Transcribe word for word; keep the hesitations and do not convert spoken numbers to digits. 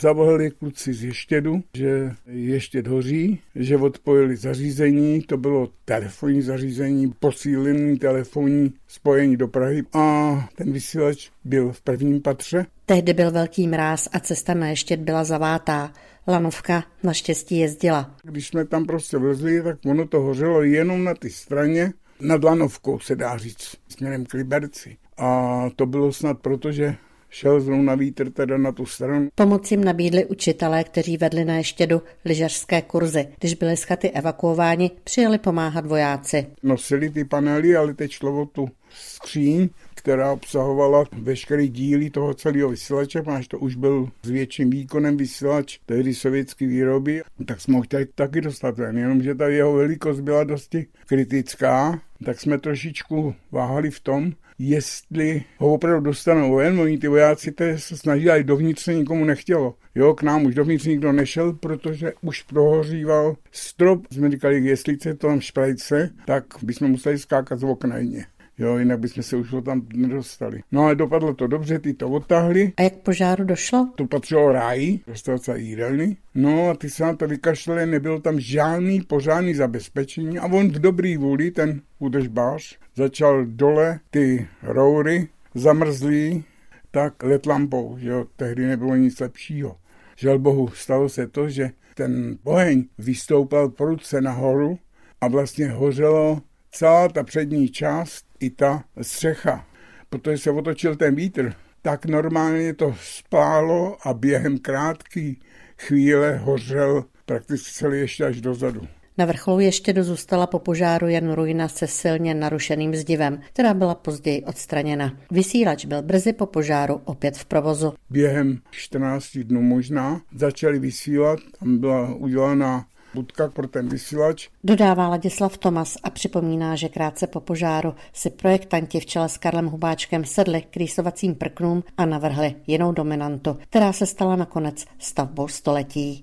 Zavolali kluci z Ještědu, že Ještěd hoří, že odpojili zařízení, to bylo telefonní zařízení, posílený telefonní spojení do Prahy a ten vysílač byl v prvním patře. Tehdy byl velký mráz a cesta na Ještěd byla zavátá. Lanovka naštěstí jezdila. Když jsme tam prostě vlezli, tak ono to hořelo jenom na té straně, nad Lanovkou se dá říct, směrem k Liberci. A to bylo snad proto, že šel zrovna vítr teda na tu stranu. Pomoc jim nabídli učitelé, kteří vedli na Ještědu lyžařské kurzy. Když byli z chaty evakuováni, přijeli pomáhat vojáci. Nosili ty panely, ale teď šlo o tu skříň, která obsahovala veškeré díly toho celého vysílače, až to už byl s větším výkonem vysílač tehdy sovětské výroby, tak jsme ho chtěli taky dostat ven, jenomže ta jeho velikost byla dosti kritická, tak jsme trošičku váhali v tom, jestli ho opravdu dostanou ven. Oni ty vojáci se snažili, ale dovnitř se nikomu nechtělo. Jo, k nám už dovnitř nikdo nešel, protože už prohoříval strop. Jsme říkali, jestli se to tam Šprajce, tak bychom museli skákat z okna jině. Jo, jinak bychom se už tam nedostali. No ale dopadlo to dobře, ty to odtáhli. A jak požáru došlo? To patřilo ráji, restaurace a jídelny. No a ty se na to vykašleli, nebylo tam žádný pořádný zabezpečení. A on v dobrý vůli, ten údržbář, začal dole ty roury zamrzlý, tak let lampou, že jo, tehdy nebylo nic lepšího. Žel bohu, stalo se to, že ten oheň vystoupal prudce nahoru a vlastně hořelo celá ta přední část i ta střecha, protože se otočil ten vítr, tak normálně to spálo a během krátké chvíle hořel prakticky celý ještě až dozadu. Na vrcholu ještě dozůstala po požáru jen ruina se silně narušeným zdivem, která byla později odstraněna. Vysílač byl brzy po požáru opět v provozu. Během čtrnácti dnů možná začali vysílat, tam byla udělána budka pro ten vysílač. Dodává Ladislav Tomas a připomíná, že krátce po požáru si projektanti v čele s Karlem Hubáčkem sedli k rýsovacím prknům a navrhli jinou dominantu, která se stala nakonec stavbou století.